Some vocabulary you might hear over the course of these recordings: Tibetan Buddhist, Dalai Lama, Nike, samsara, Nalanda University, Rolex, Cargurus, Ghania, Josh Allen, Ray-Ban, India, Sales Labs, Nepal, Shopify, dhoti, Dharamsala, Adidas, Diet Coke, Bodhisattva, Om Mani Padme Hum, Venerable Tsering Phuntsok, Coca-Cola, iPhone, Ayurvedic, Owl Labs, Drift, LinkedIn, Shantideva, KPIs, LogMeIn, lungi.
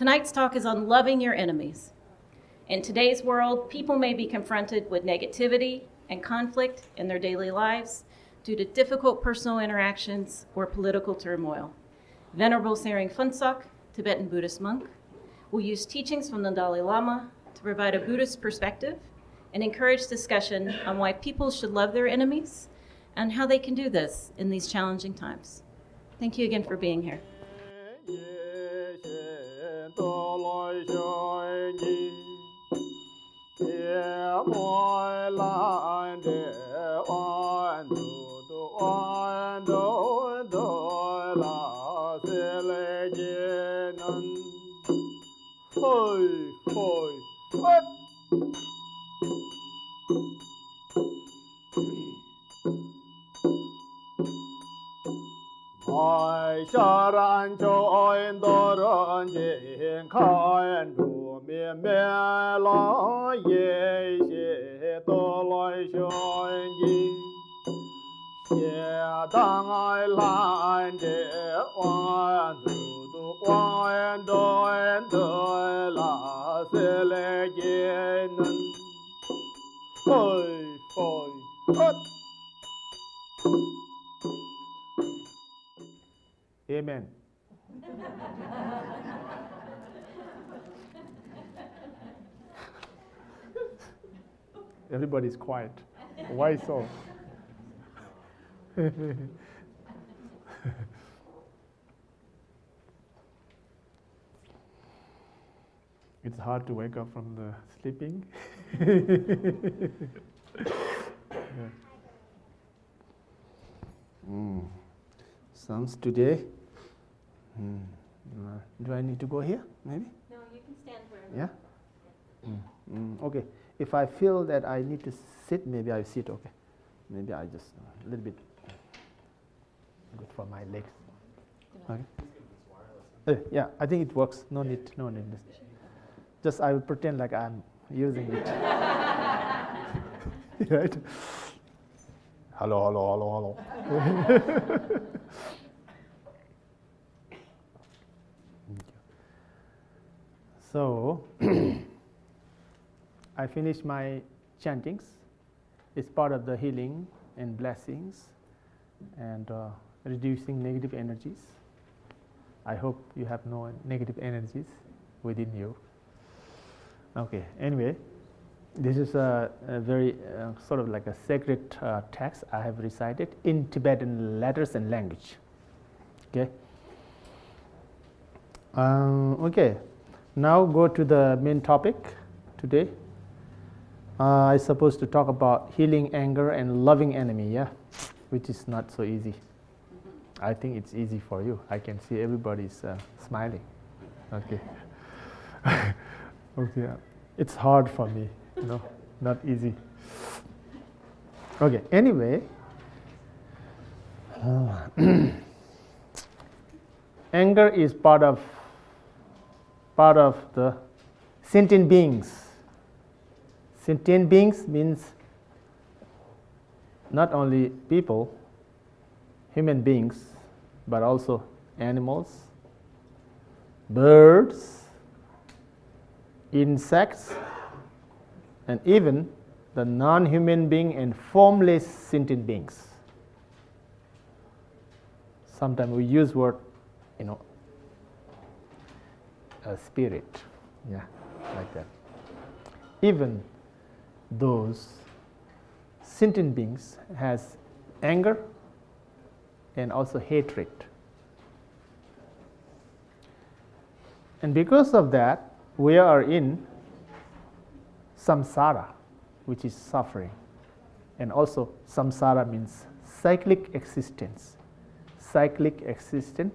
Tonight's talk is on loving your enemies. In today's world, people may be confronted with negativity and conflict in their daily lives due to difficult personal interactions or political turmoil. Venerable Tsering Phuntsok, Tibetan Buddhist monk, will use teachings from the Dalai Lama to provide a Buddhist perspective and encourage discussion on why people should love their enemies and how they can do this in these challenging times. Thank you again for being here. Amen. Everybody's quiet. Why so? It's hard to wake up from the sleeping. Sounds today. Do I need to go here, maybe? No, you can stand wherever. Yeah? Okay. If I feel that I need to sit, maybe I'll sit, okay. Maybe I just a little bit. Good for my legs. Okay. Yeah, I think it works. No need. Just I will pretend like I'm using it. Right? Hello. So, I finished my chantings. It's part of the healing and blessings and reducing negative energies. I hope you have no negative energies within you. Okay, anyway, this is a very sort of like a sacred text I have recited in Tibetan letters and language. Okay. Okay. Now go to the main topic today. I'm supposed to talk about healing anger and loving enemy, yeah? Which is not so easy. I think it's easy for you. I can see everybody's smiling. Okay. Okay. It's hard for me, you know, not easy. Okay, anyway. Anger is part of the sentient beings. Sentient beings means not only people, human beings, but also animals, birds, insects, and even the non-human being and formless sentient beings. Sometimes we use word, you know, a spirit, yeah, like that. Even those sentient beings has anger and also hatred. And because of that, we are in samsara, which is suffering. And also samsara means cyclic existence. Cyclic existence,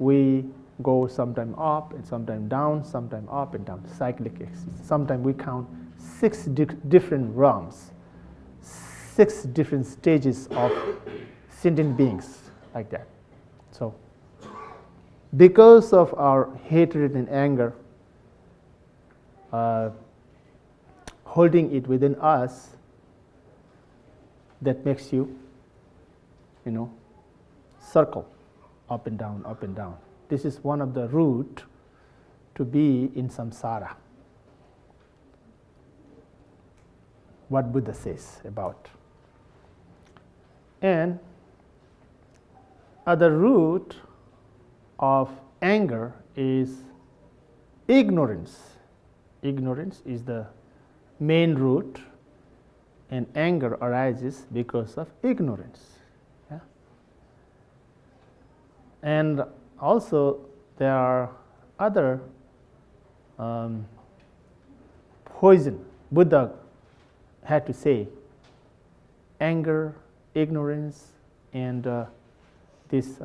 we go sometime up and sometime down, sometime up and down, cyclic existence. Sometimes we count six different realms, six different stages of sentient beings, like that. So, because of our hatred and anger, holding it within us, that makes you, you know, circle up and down, up and down. This is one of the root to be in samsara. What Buddha says about. And at the root of anger is ignorance. Ignorance is the main root, and anger arises because of ignorance. Yeah? And also there are other poison. Buddha had to say anger, ignorance, and this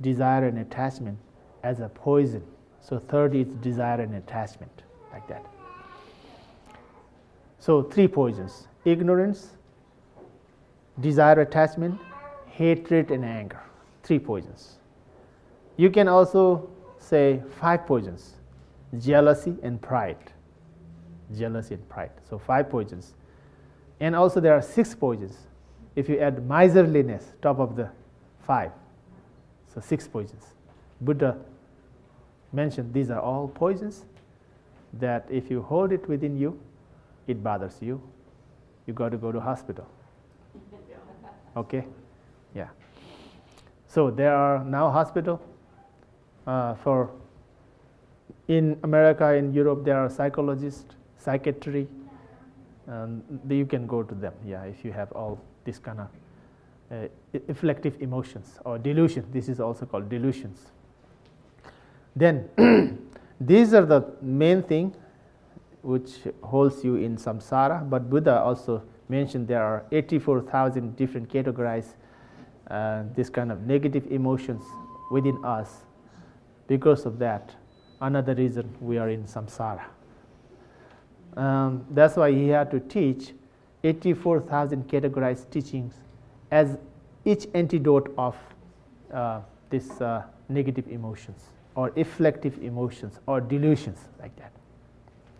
desire and attachment as a poison. So third is desire and attachment, like that. So three poisons: ignorance, desire, attachment, hatred, and anger. Three poisons. You can also say five poisons: jealousy and pride. Jealousy and pride. So five poisons. And also there are six poisons. If you add miserliness, top of the five. So six poisons. Buddha mentioned these are all poisons that if you hold it within you, it bothers you. You got to go to hospital. Okay? Yeah. So there are now hospital for in America, in Europe, there are psychologists, psychiatry. You can go to them, yeah, if you have all this kind of afflictive emotions or delusion. This is also called delusions. Then these are the main thing which holds you in samsara. But Buddha also mentioned there are 84,000 different categorized this kind of negative emotions within us. Because of that, another reason we are in samsara. That's why he had to teach 84,000 categorized teachings as each antidote of this negative emotions or afflictive emotions or delusions, like that.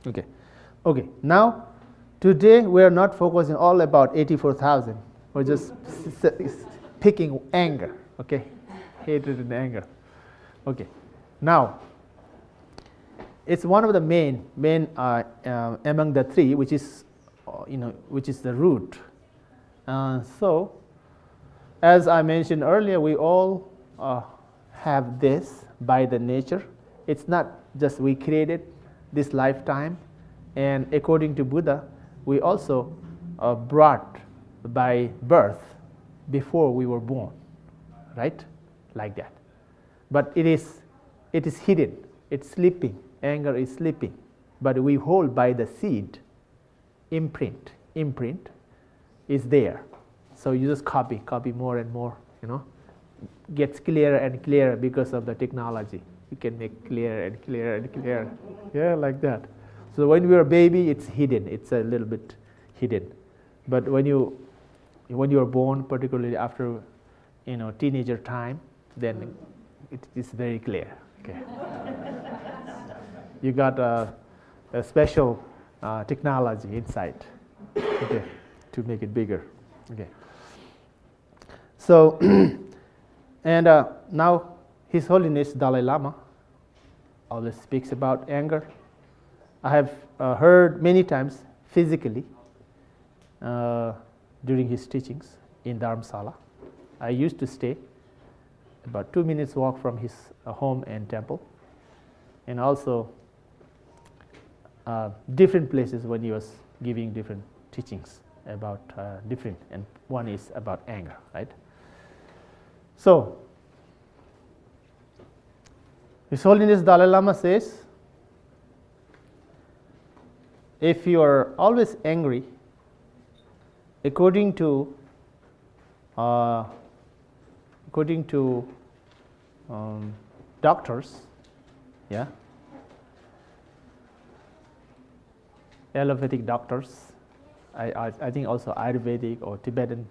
Okay. Now, today we are not focusing all about 84,000. We're just picking anger. Okay, hatred and anger. Okay. Now, it's one of the main among the three, which is which is the root. So, as I mentioned earlier, we all have this by the nature. It's not just we created this lifetime, and according to Buddha, we also brought by birth before we were born, right? Like that. But it is hidden. It's sleeping. Anger is sleeping, but we hold by the seed. Imprint is there. So you just copy more and more, Gets clearer and clearer because of the technology. You can make clearer and clearer and clearer. Yeah, like that. So when we are a baby, it's hidden. It's a little bit hidden. But when you are born, particularly after, teenager time, then it is very clear. Okay. You got a special technology inside, okay, to make it bigger. Okay. So, and now His Holiness Dalai Lama always speaks about anger. I have heard many times physically during his teachings in Dharamsala. I used to stay about 2 minutes walk from his home and temple, and also different places when he was giving different teachings about different, and one is about anger, right? So, His Holiness Dalai Lama says, if you are always angry, according to doctors, yeah, allopathic doctors, I think also Ayurvedic or Tibetan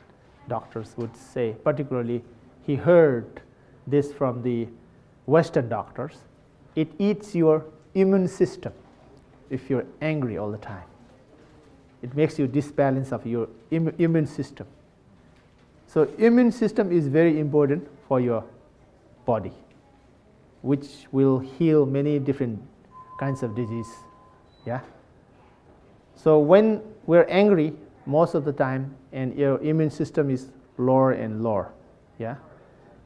doctors would say, particularly he heard this from the Western doctors, it eats your immune system if you're angry all the time. It makes you disbalance of your immune system. So immune system is very important for your body. which will heal many different kinds of disease. Yeah. So when we're angry most of the time, and your immune system is lower and lower, yeah,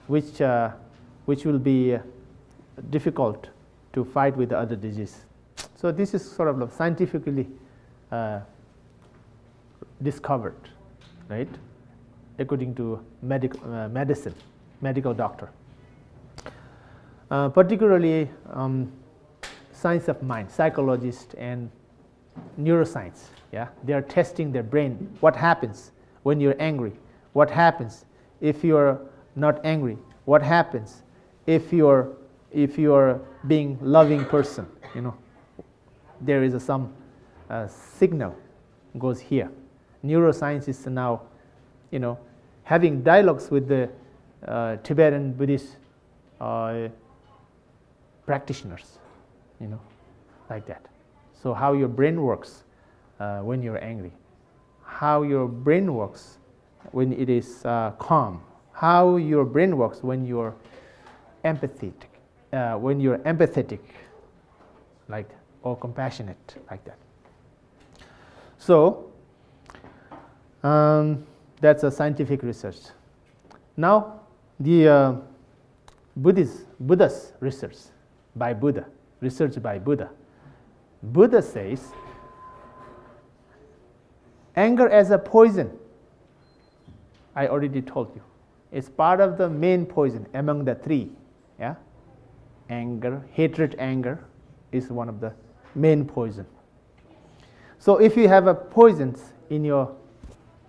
which will be difficult to fight with the other disease. So this is sort of scientifically discovered, right? According to medical doctor, particularly science of mind, psychologists and neuroscience. Yeah, they are testing their brain. What happens when you're angry? What happens if you're not angry? What happens if you're being loving person? You know, there is some signal goes here. Neuroscience is now, you know, having dialogues with the Tibetan Buddhist practitioners, you know, like that. So how your brain works when you're angry, how your brain works when it is calm, how your brain works when you're empathetic, like that, or compassionate, like that. So that's a scientific research. Now the Buddha's research by Buddha, Buddha says, anger as a poison, I already told you, it's part of the main poison among the three. Yeah, anger, hatred, anger is one of the main poison. So if you have a poisons in your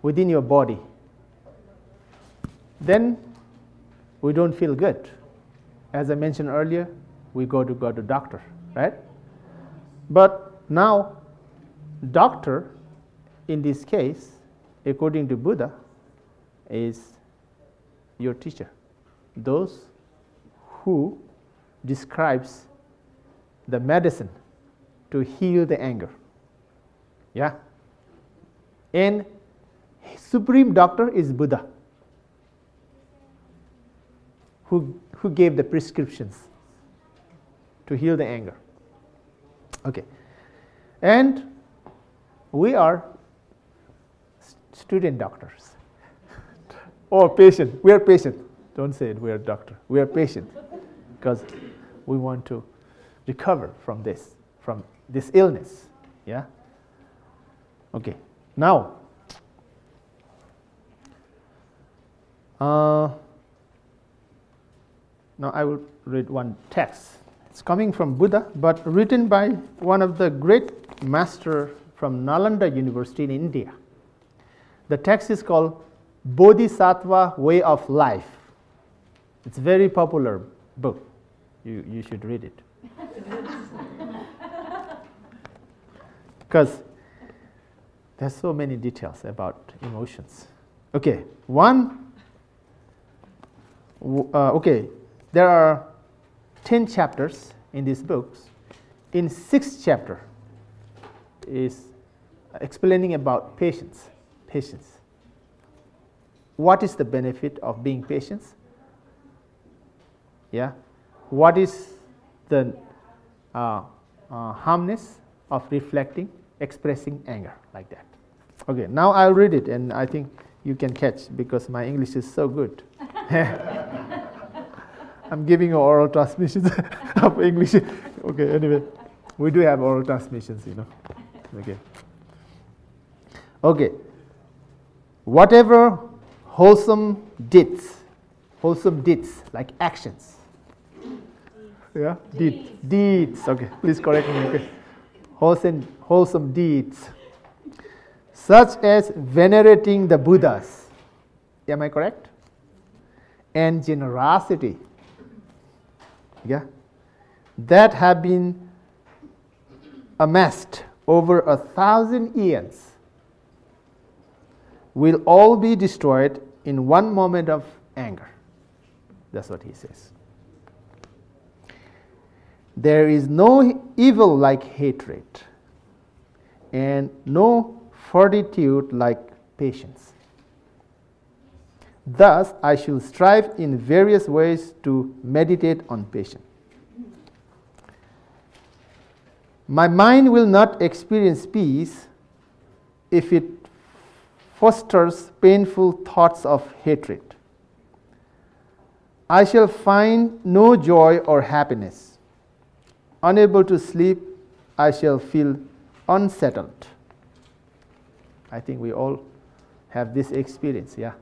within your body, then we don't feel good. As I mentioned earlier, we go to doctor, right? But now, doctor, in this case, according to Buddha, is your teacher. Those who describes the medicine to heal the anger. Yeah. And supreme doctor is Buddha, who gave the prescriptions to heal the anger. Okay. And we are student doctors or patient. We are patient. Don't say it, we are doctor. We are patient because we want to recover from this illness. Yeah. Okay. Now, now I will read one text. It's coming from Buddha, but written by one of the great master from Nalanda University in India. The text is called Bodhisattva Way of Life. It's a very popular book. You should read it. Because there's so many details about emotions. Okay, there are 10 chapters in these books. In 6th chapter is explaining about patience. Patience. What is the benefit of being patient? Yeah. What is the harmness of reflecting, expressing anger like that? Okay. Now I'll read it, and I think you can catch because my English is so good. I'm giving oral transmissions of English. Okay, anyway, we do have oral transmissions, you know. Okay. Whatever wholesome deeds, like actions. Yeah, deeds. Okay, please correct me. Okay. Wholesome deeds, such as venerating the Buddhas. Am I correct? And generosity, yeah, that have been amassed over 1,000 years will all be destroyed in one moment of anger. That's what he says. There is no evil like hatred, and no fortitude like patience. Thus, I shall strive in various ways to meditate on patience. My mind will not experience peace if it fosters painful thoughts of hatred. I shall find no joy or happiness. Unable to sleep, I shall feel unsettled. I think we all have this experience, yeah.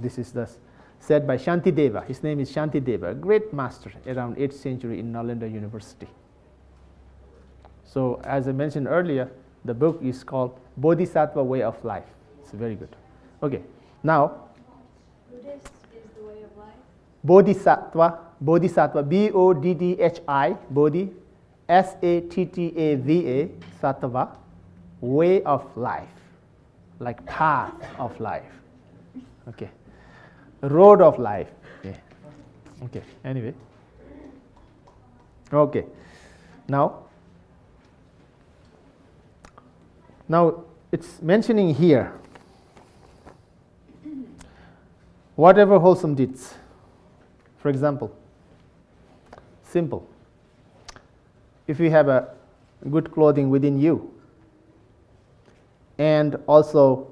This is the said by Shantideva. His name is Shantideva, a great master around 8th century in Nalanda University. So as I mentioned earlier, the book is called Bodhisattva Way of Life. It's very good. Okay, now. Buddhist is the way of life? Bodhisattva, Bodhisattva, B-O-D-D-H-I, Bodhi, S-A-T-T-A-V-A, Sattva, way of life, like path of life. Okay, road of life. Okay, okay. Anyway. Okay, now. Now, it's mentioning here, whatever wholesome deeds. For example, simple. If you have a good clothing within you, and also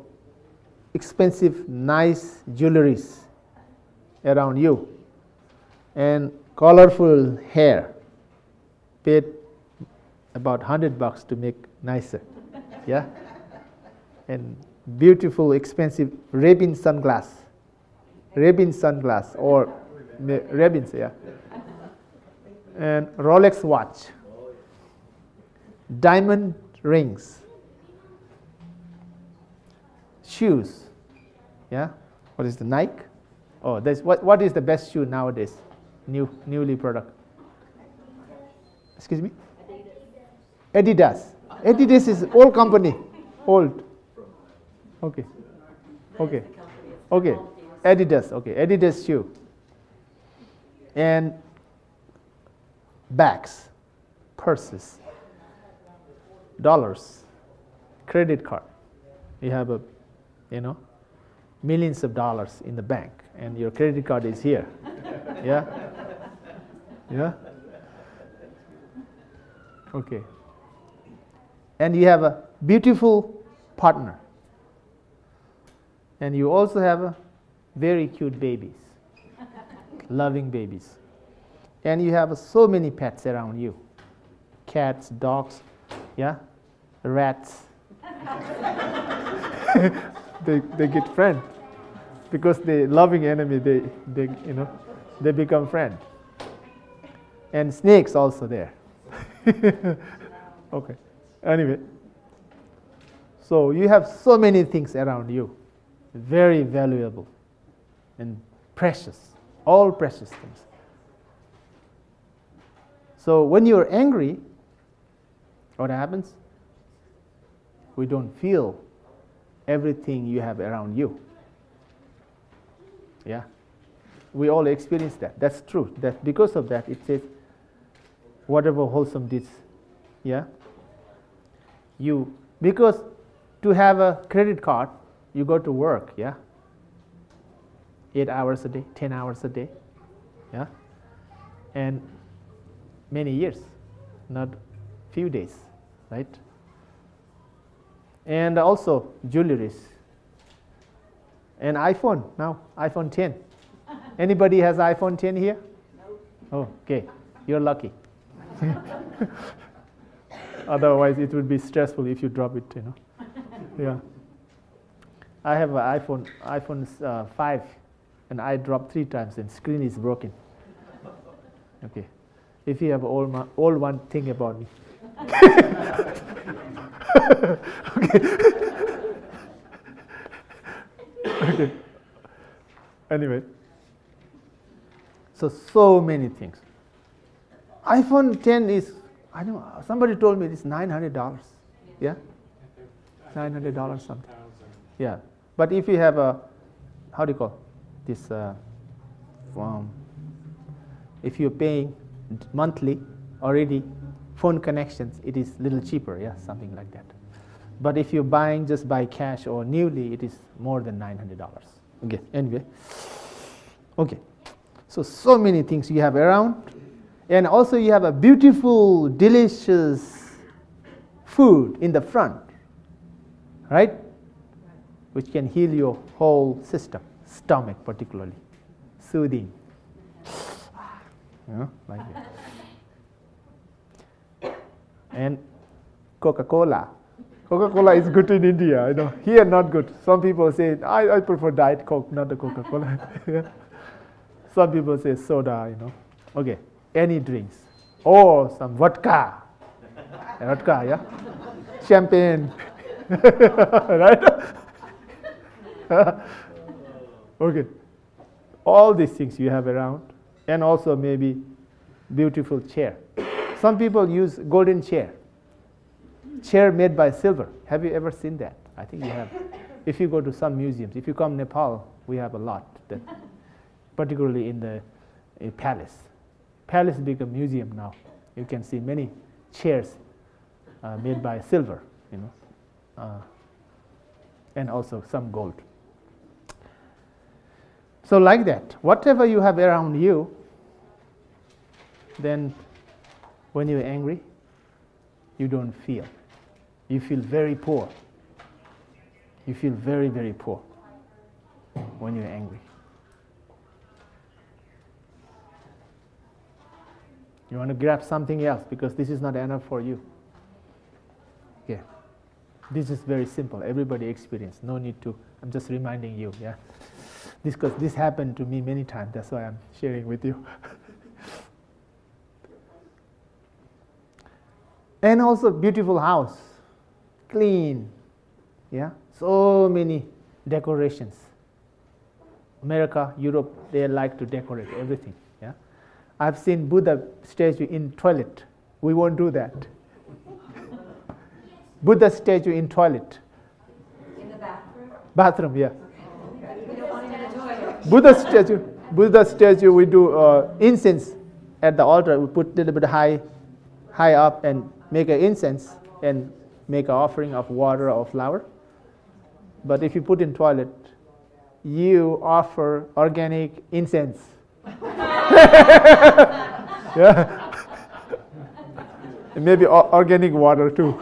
expensive, nice jewelries around you, and colorful hair, paid about $100 to make nicer. Yeah, and beautiful, expensive Ray-Ban sunglass, or Ray-Bans, yeah, and Rolex watch, diamond rings, shoes, yeah. What is the Nike? Oh, this what is the best shoe nowadays? Newly product. Excuse me. Adidas. Adidas is old company, old. Okay. Adidas shoe. And bags, purses, dollars, credit card. You have millions of dollars in the bank, and your credit card is here. Yeah. Okay. And you have a beautiful partner. And you also have a very cute babies, loving babies. And you have so many pets around you. Cats, dogs, yeah, rats. They get friends. Because they loving enemy, they become friends. And snakes also there. Okay. Anyway, so you have so many things around you, very valuable and precious, all precious things. So when you're angry, what happens? We don't feel everything you have around you. Yeah, we all experience that. That's true. That because of that, it says, whatever wholesome deeds, yeah. You, because to have a credit card, you go to work, yeah? 8 hours a day, 10 hours a day, yeah? And many years, not few days, right? And also jewelries. And iPhone, now, iPhone 10. Anybody has iPhone 10 here? No. Okay, you're lucky. Otherwise, it would be stressful if you drop it, Yeah. I have an iPhone 5, and I dropped 3 times, and screen is broken. Okay. If you have all one thing about me. Okay. Anyway. So many things. iPhone 10 is... I know somebody told me it's $900. Yeah, $900 something. Yeah, but if you have a, how do you call this? If you're paying monthly already, phone connections, it is little cheaper. Yeah, something like that. But if you're buying just by cash or newly, it is more than $900. Okay. Anyway. Okay. So many things you have around. And also you have a beautiful, delicious food in the front, right? Which can heal your whole system, stomach particularly, soothing. You know, like that. And Coca-Cola. Coca-Cola is good in India, I know. Here, not good. Some people say, I prefer Diet Coke, not the Coca-Cola. Some people say soda, you know. Okay, any drinks. Or some vodka. Vodka, yeah? Champagne. Right? Okay. All these things you have around. And also maybe beautiful chair. Some people use golden chair. Chair made by silver. Have you ever seen that? I think you have. If you go to some museums, if you come to Nepal, we have a lot, that, particularly in the palace. Palace become museum now. You can see many chairs made by silver, you know, and also some gold. So like that, whatever you have around you, then when you're angry, you don't feel. You feel very poor. You feel very, very poor when you're angry. You want to grab something else because this is not enough for you. Yeah. This is very simple. Everybody experience. No need to. I'm just reminding you. Yeah. This, because this happened to me many times. That's why I'm sharing with you. And also beautiful house, clean, yeah. So many decorations. America, Europe, they like to decorate everything. Yeah, I've seen Buddha statue in toilet. We won't do that. Buddha statue in toilet. In the bathroom. Bathroom, yeah. Buddha statue. We do incense at the altar. We put a little bit high up and make an incense and make an offering of water or flower. But if you put in toilet, you offer organic incense. Yeah. And maybe organic water too.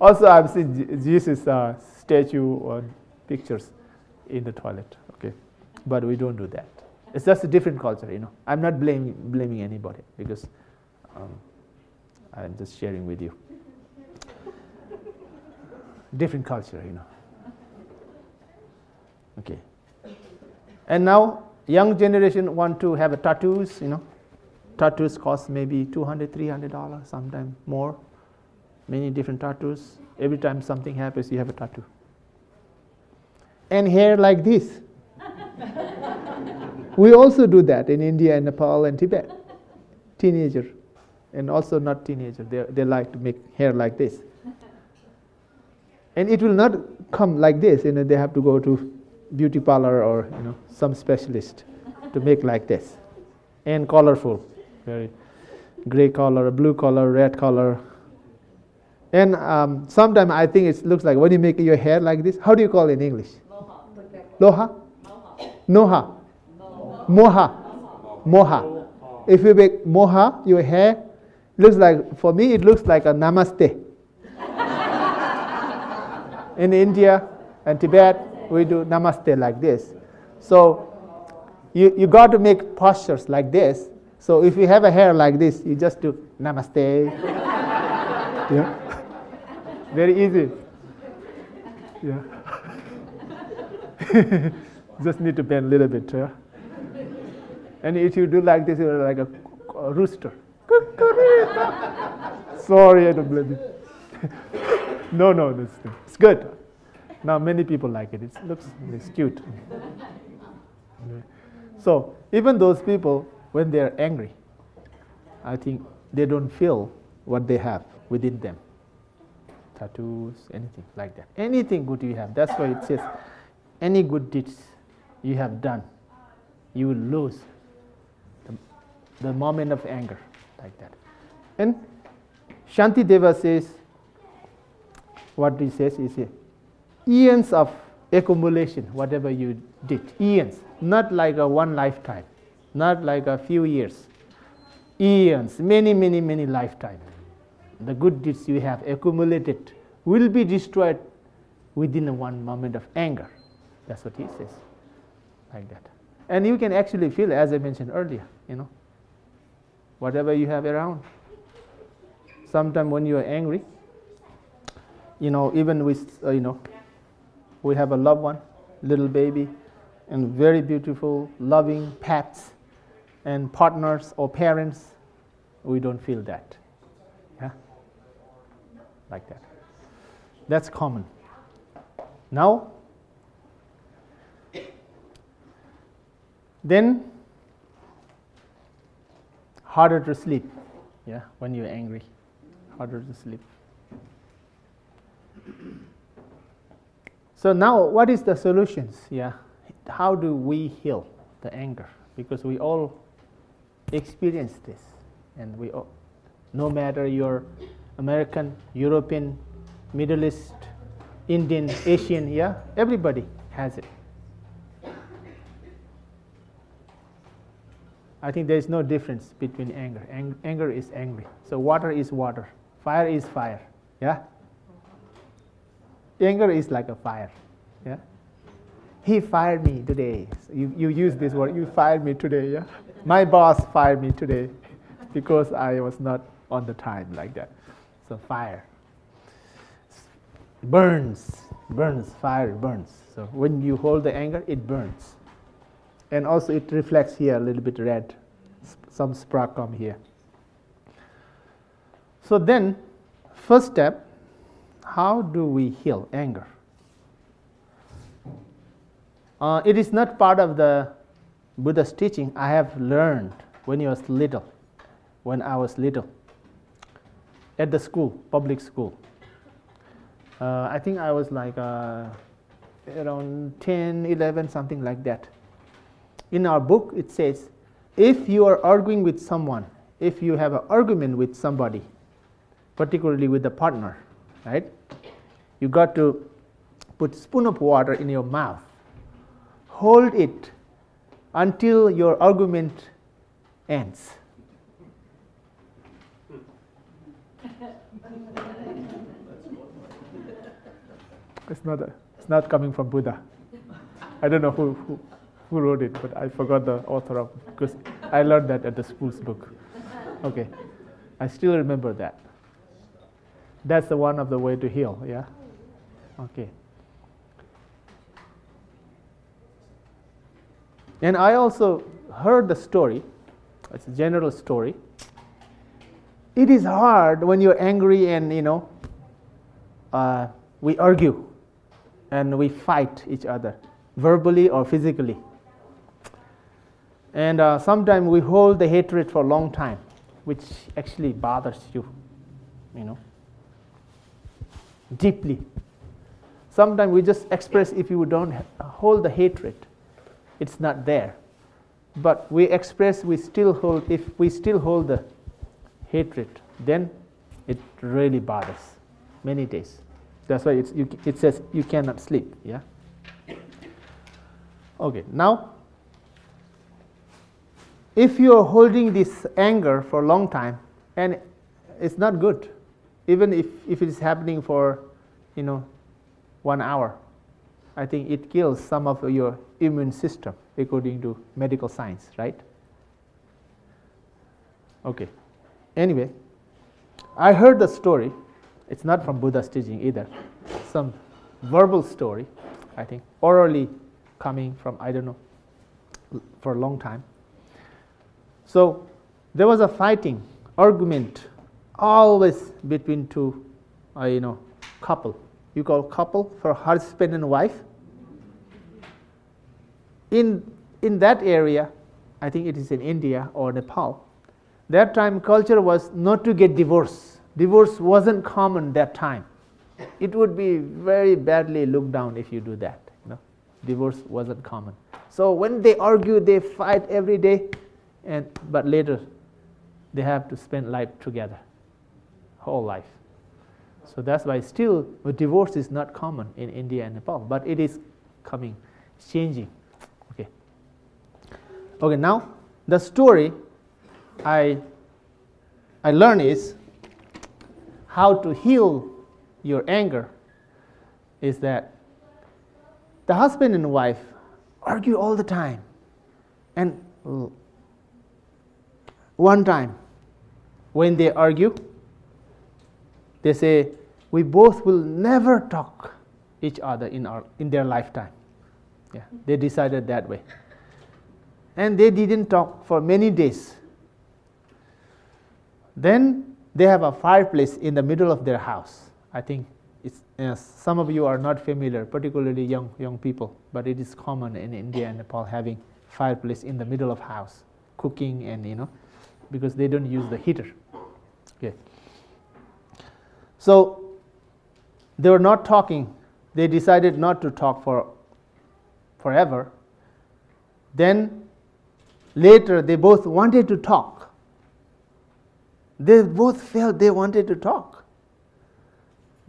Also, I've seen Jesus' statue or pictures in the toilet. Okay, but we don't do that. It's just a different culture, you know. I'm not blaming anybody because I'm just sharing with you. Different culture, you know. Okay. And now, young generation want to have a tattoos, you know. Tattoos cost maybe $200, $300, sometimes more. Many different tattoos. Every time something happens, you have a tattoo. And hair like this. We also do that in India and Nepal and Tibet. Teenager, and also not teenager, they like to make hair like this. And it will not come like this, you know, they have to go to beauty parlor or, you know, some specialist to make like this. And colorful, very gray color, blue color, red color. And sometimes I think it looks like when you make your hair like this, how do you call it in English? Loha? Noha? Moha. If you make moha, your hair looks like, for me, it looks like a namaste. In India and Tibet, we do namaste like this. So you got to make postures like this. So if you have a hair like this, you just do namaste. Yeah. Very easy. Yeah. Just need to bend a little bit. Yeah? And if you do like this, you're like a rooster. Sorry, I don't blame you. No, it's good. Now many people like it. It looks cute. So even those people, when they are angry, I think they don't feel what they have within them. Tattoos, anything like that. Anything good you have. That's why it says, any good deeds you have done, you will lose the moment of anger, like that. And Shantideva says, what he says is eons of accumulation, whatever you did, eons, not like a one lifetime, not like a few years, eons, many lifetimes. The good deeds you have accumulated will be destroyed within one moment of anger. That's what he says, like that. And you can actually feel, as I mentioned earlier, you know, whatever you have around. Sometimes when you are angry, you know, even with, you know, we have a loved one, little baby, and very beautiful, loving pets and partners or parents, we don't feel that. Yeah? Like that. That's common. Now, then, harder to sleep. Yeah, when you're angry, harder to sleep. So now, what is the solutions? Yeah, how do we heal the anger? Because we all experience this, and we all, no matter you're American, European, Middle East, Indian, Asian, yeah, everybody has it. I think there is no difference between anger. Anger is angry. So water is water. Fire is fire. Yeah? Anger is like a fire. Yeah? He fired me today. So you use this word. You fired me today. Yeah? My boss fired me today because I was not on the time, like that. So fire. Burns. Fire burns. So when you hold the anger, it burns. And also it reflects here a little bit red, some spark come here. So then, first step, how do we heal anger? It is not part of the Buddha's teaching. I have learned when I was little, at the school, public school. I think I was like around 10, 11, something like that. In our book, it says, if you are arguing with someone, if you have an argument with somebody, particularly with a partner, right? You got to put a spoon of water in your mouth. Hold it until your argument ends. It's not coming from Buddha. I don't know who wrote it, but I forgot the author of it because I learned that at the school's book. Okay, I still remember that. That's the one of the way to heal, yeah? Okay. And I also heard the story, it's a general story. It is hard when you're angry and, you know, we argue and we fight each other, verbally or physically. And sometimes we hold the hatred for a long time, which actually bothers you, you know, deeply. Sometimes we just express, if you don't hold the hatred, it's not there. But we express, if we still hold the hatred, then it really bothers many days. That's why it says you cannot sleep, yeah? Okay, now, if you are holding this anger for a long time, and it's not good, even if it's happening for, you know, 1 hour, I think it kills some of your immune system, according to medical science, right? Okay, anyway, I heard the story. It's not from Buddha's teaching either. Some verbal story, I think, orally coming from, I don't know, for a long time. So there was a fighting, argument, always between two, you know, couple. You call couple for husband and wife. In that area, I think it is in India or Nepal, that time culture was not to get divorced. Divorce wasn't common that time. It would be very badly looked down if you do that. Divorce wasn't common. So when they argue, they fight every day, but later they have to spend life together, whole life. So that's why still divorce is not common in India and Nepal, but it is coming, it's changing. Okay. Okay, now the story I I learned is how to heal your anger is that the husband and wife argue all the time, and one time when they argue, they say, we both will never talk each other in their lifetime. Yeah, they decided that way. And they didn't talk for many days. Then they have a fireplace in the middle of their house. I think it's, some of you are not familiar, particularly young people, but it is common in India and Nepal having fireplace in the middle of house, cooking and, because they don't use the heater. Okay. So they were not talking. They decided not to talk for forever. Then later they both wanted to talk. They both felt they wanted to talk.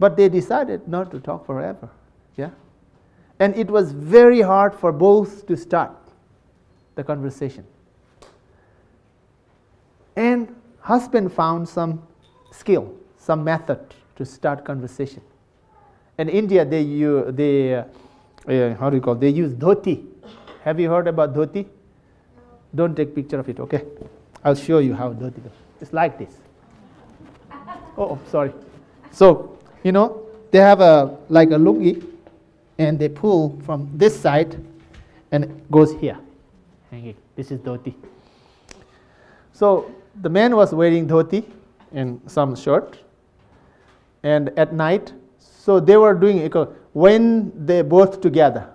But they decided not to talk forever. Yeah? And it was very hard for both to start the conversation. And husband found some skill, some method to start conversation. In India, they use dhoti. Have you heard about dhoti? Don't take picture of it, okay? I'll show you how dhoti goes. It's like this. Oh, sorry. So, they have like a lungi, and they pull from this side, and it goes here. Hanging. This is dhoti. So the man was wearing dhoti and some shirt, and at night, so they were doing when they're together.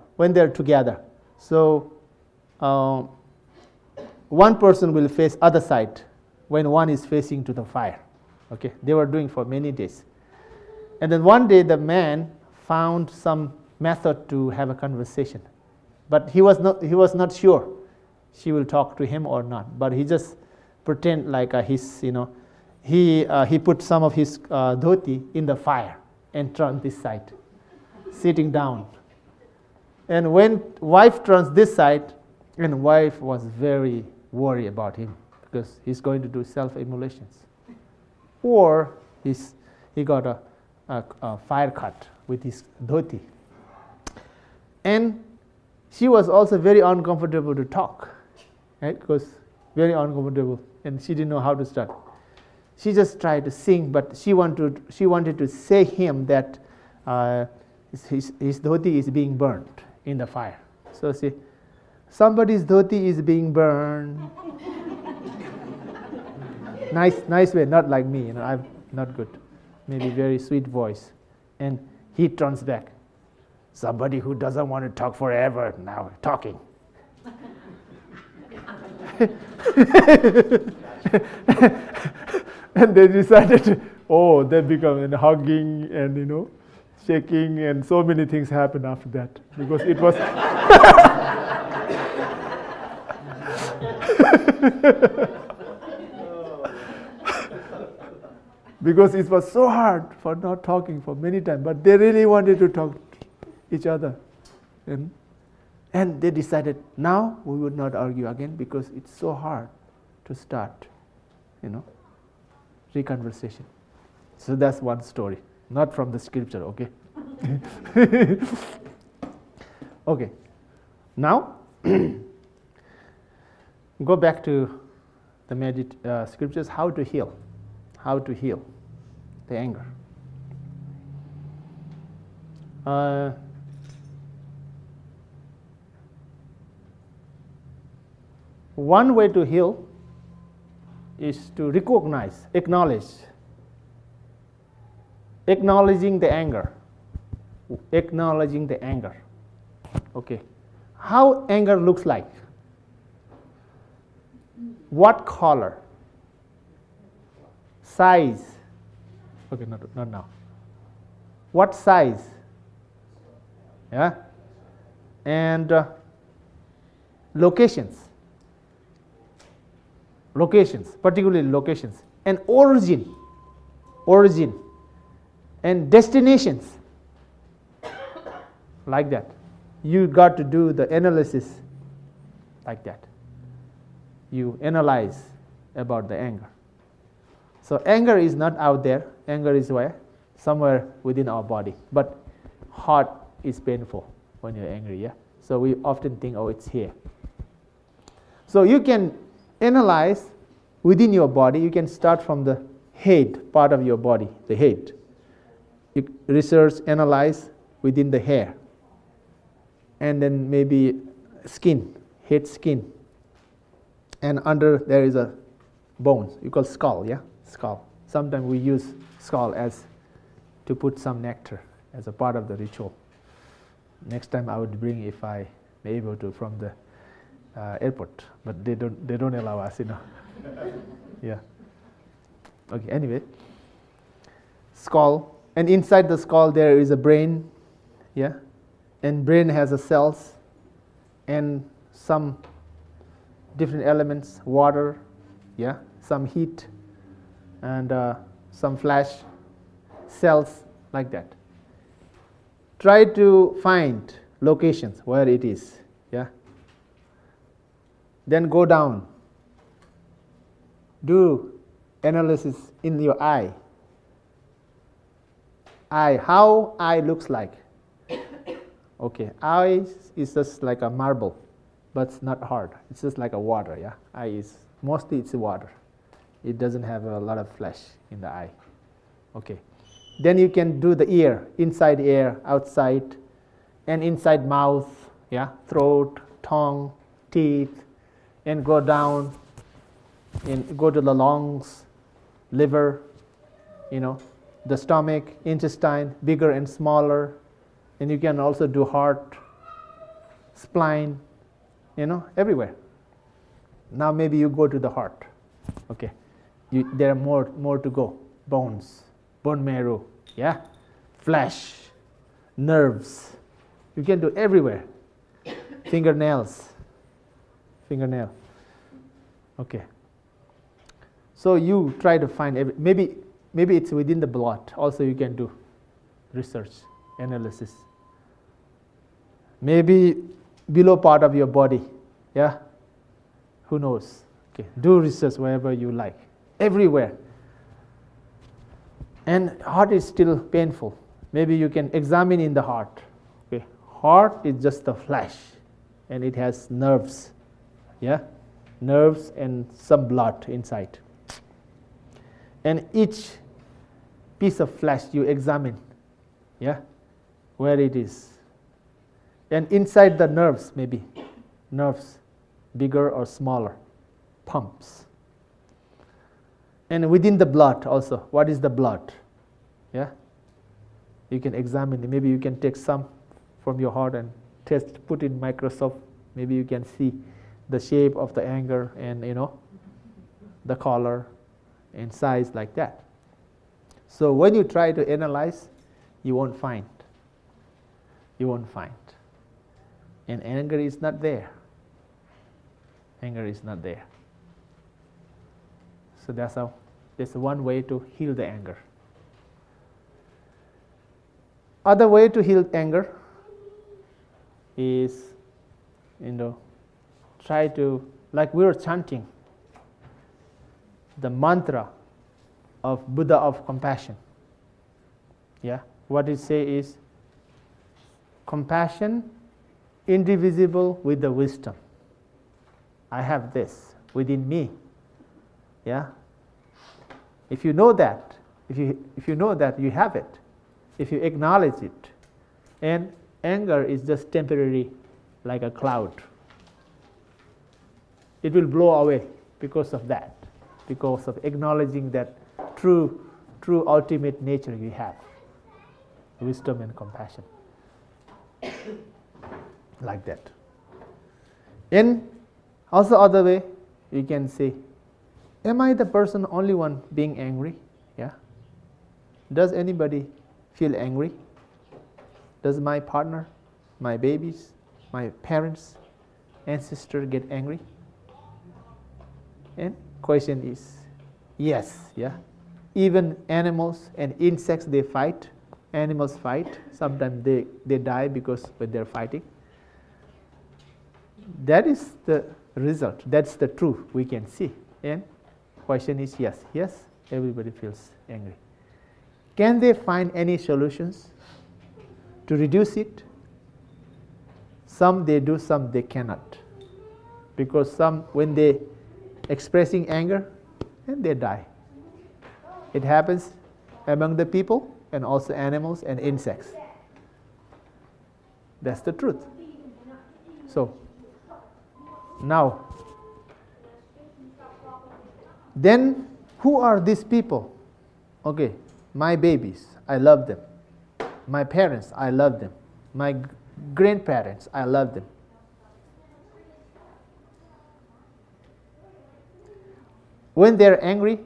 So one person will face other side when one is facing to the fire. Okay, they were doing for many days, and then one day the man found some method to have a conversation, but he was not sure she will talk to him or not. But he just pretend like he put some of his dhoti in the fire and turned this side, sitting down. And when wife turns this side, and wife was very worried about him because he's going to do self-immolations, or he got a fire cut with his dhoti. And she was also very uncomfortable to talk, right? Because very uncomfortable, and she didn't know how to start. She just tried to sing, but she wanted to say him that his dhoti is being burned in the fire. So she, somebody's dhoti is being burned. Nice way, not like me. I'm not good. Maybe very sweet voice, and he turns back. Somebody who doesn't want to talk forever now talking. And they decided, they become hugging and shaking, and so many things happen after that because it was. Because it was so hard for not talking for many times, but they really wanted to talk to each other. And they decided, now we would not argue again because it's so hard to start, reconversation. So that's one story, not from the scripture, okay? Okay, now go back to the scriptures, how to heal the anger. One way to heal is to acknowledge. Acknowledging the anger. Okay. How anger looks like? What color? Size. Okay, not now. What size? Yeah. And locations, and origin, and destinations. Like that. You got to do the analysis like that. You analyze about the anger. So anger is not out there. Anger is where? Somewhere within our body. But heart is painful when you're angry, yeah? So we often think, oh, it's here. So you can analyze within your body. You can start from the head part of your body, the head. You research, analyze within the hair. And then maybe skin, head skin. And under there is a bones. You call skull, yeah? Skull. Sometimes we use skull as to put some nectar as a part of the ritual. Next time I would bring, if I am able to, from the airport. But they don't allow us, you know. Yeah. Okay, anyway. Skull. And inside the skull there is a brain. Yeah. And brain has a cells and some different elements, water, yeah, some heat and some flash, cells like that. Try to find locations where it is, yeah. Then go down. Do analysis in your eye. Eye, how eye looks like. Okay, eye is just like a marble, but it's not hard. It's just like a water, yeah. Eye is mostly it's water. It doesn't have a lot of flesh in the eye. Okay. Then you can do the ear, inside ear, outside, and inside mouth, yeah, throat, tongue, teeth, and go down and go to the lungs, liver, you know, the stomach, intestine, bigger and smaller, and you can also do heart, spine, you know, everywhere. Now maybe you go to the heart. Okay, there are more to go. Bones, bone marrow, yeah, flesh, nerves. You can do everywhere. Fingernail. Okay. So you try to find maybe it's within the blood. Also you can do research, analysis. Maybe below part of your body, yeah. Who knows? Okay, do research wherever you like, everywhere. And heart is still painful. Maybe you can examine in the heart. Okay, heart is just the flesh, and it has nerves, yeah, nerves and some blood inside. And each piece of flesh you examine, yeah, where it is. And inside the nerves, maybe nerves, bigger or smaller, pumps. And within the blood also, what is the blood? Yeah, you can examine it. Maybe you can take some from your heart and test, put in microscope. Maybe you can see the shape of the anger and, you know, the color and size like that. So when you try to analyze, you won't find. And anger is not there. Anger is not there. So that's one way to heal the anger. Other way to heal anger is, you know, try to, like we were chanting, the mantra of Buddha of compassion. Yeah, what it say is, compassion indivisible with the wisdom. I have this within me. Yeah. If you know that, you have it. If you acknowledge it, and anger is just temporary, like a cloud. It will blow away because of that, because of acknowledging that true ultimate nature you have, wisdom and compassion, like that. And also other way, you can say, am I the person only one being angry? Yeah. Does anybody feel angry? Does my partner, my babies, my parents, ancestor get angry? And question is, yes, yeah. Even animals and insects, they fight. Animals fight. Sometimes they die because when they're fighting. That is the result. That's the truth we can see. And question is yes. everybody feels angry. Can they find any solutions to reduce it? Some they do, some they cannot. Because some, when they expressing anger, then they die. It happens among the people and also animals and insects. That's the truth. So, now, then who are these people? Okay, my babies, I love them. My parents, I love them. My grandparents, I love them. When they're angry,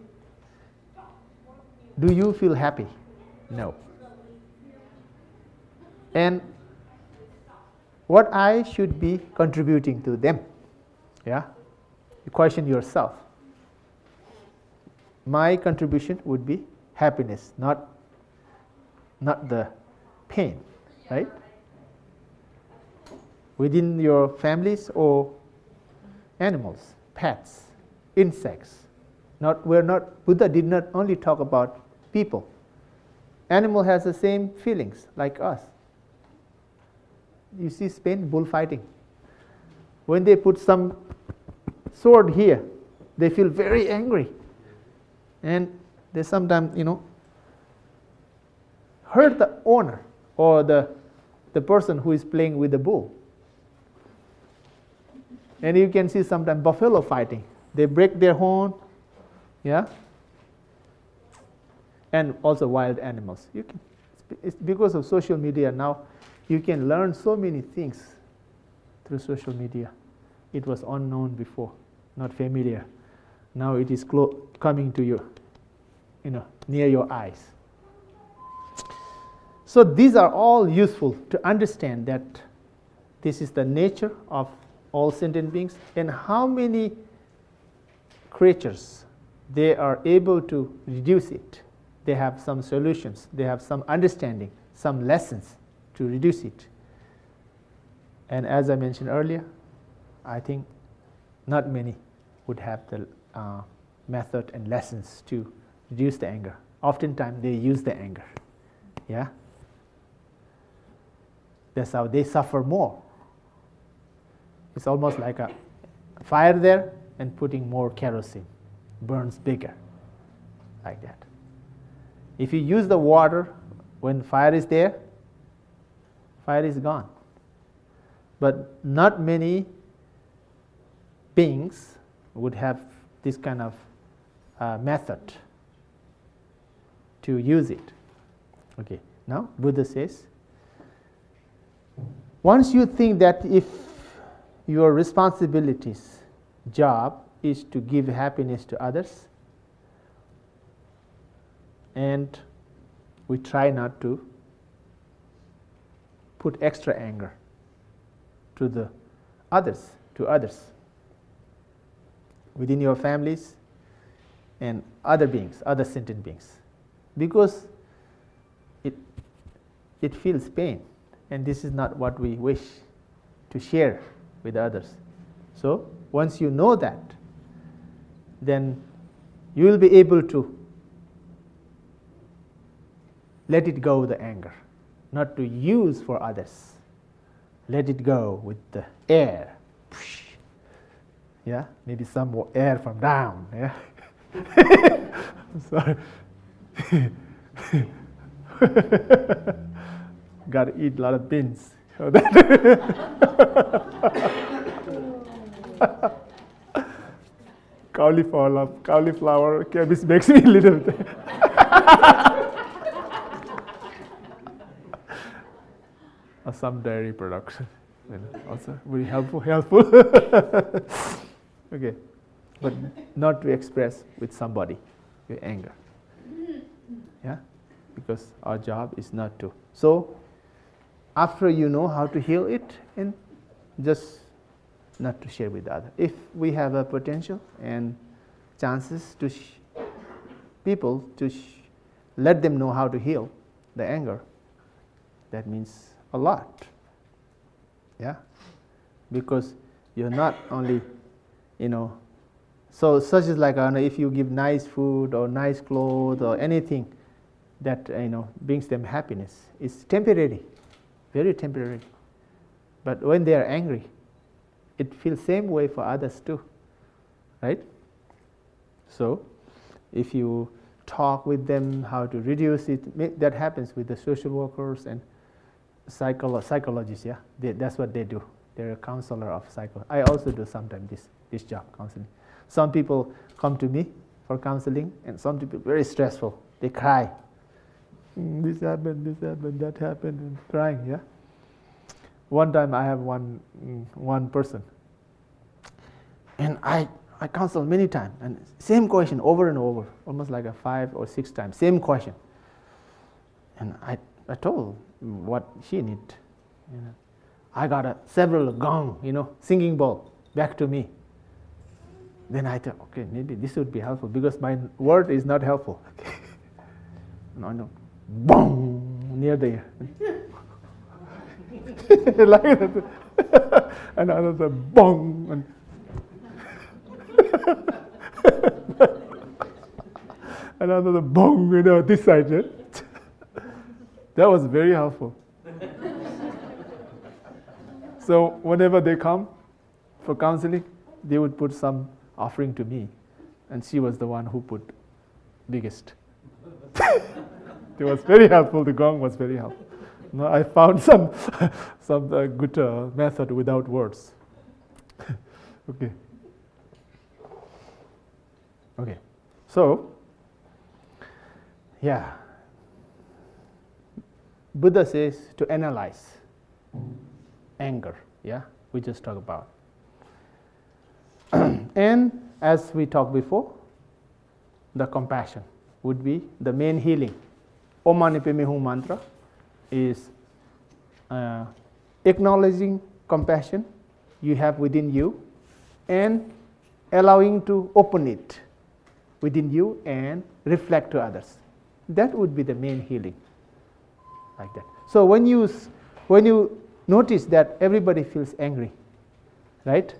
do you feel happy? No. And what I should be contributing to them? Yeah? You question yourself. My contribution would be happiness, not the pain, right? Within your families or animals, pets, insects. Buddha did not only talk about people. Animal has the same feelings like us. You see Spain bullfighting. When they put some sword here, they feel very angry. And they sometimes, hurt the owner or the person who is playing with the bull. And you can see sometimes buffalo fighting. They break their horn. Yeah, and also wild animals. It's because of social media now. You can learn so many things through social media. It was unknown before, not familiar. Now it is coming to you, near your eyes. So these are all useful to understand that this is the nature of all sentient beings and how many creatures. They are able to reduce it. They have some solutions. They have some understanding, some lessons to reduce it. And as I mentioned earlier, I think not many would have the method and lessons to reduce the anger. Oftentimes, they use the anger. Yeah? That's how they suffer more. It's almost like a fire there and putting more kerosene. Burns bigger, like that. If you use the water when fire is there, fire is gone. But not many beings would have this kind of method to use it. Okay, now Buddha says, once you think that if your responsibilities, job, is to give happiness to others, and we try not to put extra anger to the others, within your families and other beings, other sentient beings, because it feels pain, and this is not what we wish to share with others. So once you know that, then you will be able to let it go, the anger, not to use for others. Let it go with the air. Yeah, maybe some more air from down. Yeah, I'm sorry. Got to eat a lot of beans. Cauliflower, cabbage makes me a little bit. Or some dairy production, also very helpful. Okay, but not to express with somebody your anger. Yeah, because our job is not to. So after you know how to heal it, and just not to share with others. If we have a potential and chances to people to let them know how to heal the anger, that means a lot. Yeah, because you're not only So such is like, if you give nice food or nice clothes or anything that brings them happiness, it's temporary, very temporary. But when they are angry, it feels same way for others too, right? So if you talk with them how to reduce it, that happens with the social workers and psychologists, yeah? That's what they do. They're a counselor of psycho. I also do sometimes this job, counseling. Some people come to me for counseling, and some people very stressful. They cry. This happened, that happened, and crying, yeah? One time I have one person, and I counsel many times, and same question over and over, almost like 5 or 6 times, same question. And I told what she need. I got several gong, singing bowl back to me. Then I thought, okay, maybe this would be helpful because my word is not helpful. No, bong near the ear. Like that. And another bong. And another bong, this side. Yeah? That was very helpful. So whenever they come for counseling, they would put some offering to me, and she was the one who put biggest. It was very helpful. The gong was very helpful. No, I found some good method without words. Okay. So, yeah. Buddha says to analyze anger. Yeah, we just talked about. And as we talked before, the compassion would be the main healing. Om Mani Padme Hum mantra is acknowledging compassion you have within you and allowing to open it within you and reflect to others. That would be the main healing, like that. So when you notice that everybody feels angry, right?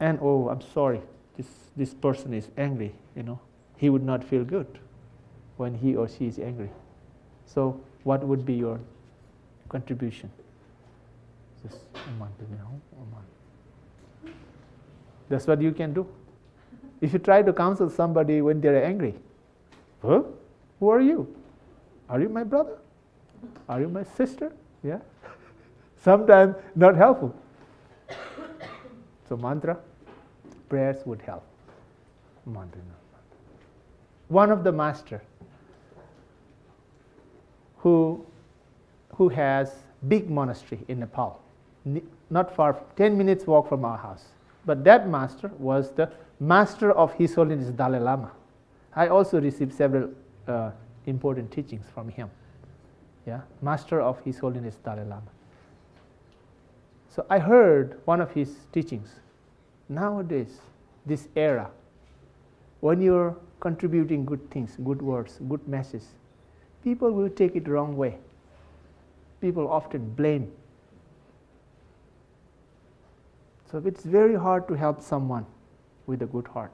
And oh, I'm sorry, this person is angry, he would not feel good when he or she is angry. So what would be your contribution? That's what you can do. If you try to counsel somebody when they're angry, huh? Who are you? Are you my brother? Are you my sister? Yeah. Sometimes not helpful. So mantra, prayers would help. One of the master who has big monastery in Nepal, not far, 10 minutes walk from our house. But that master was the master of His Holiness Dalai Lama. I also received several important teachings from him. Yeah, master of His Holiness Dalai Lama. So I heard one of his teachings. Nowadays, this era, when you're contributing good things, good words, good messages, people will take it wrong way. People often blame. So it's very hard to help someone with a good heart.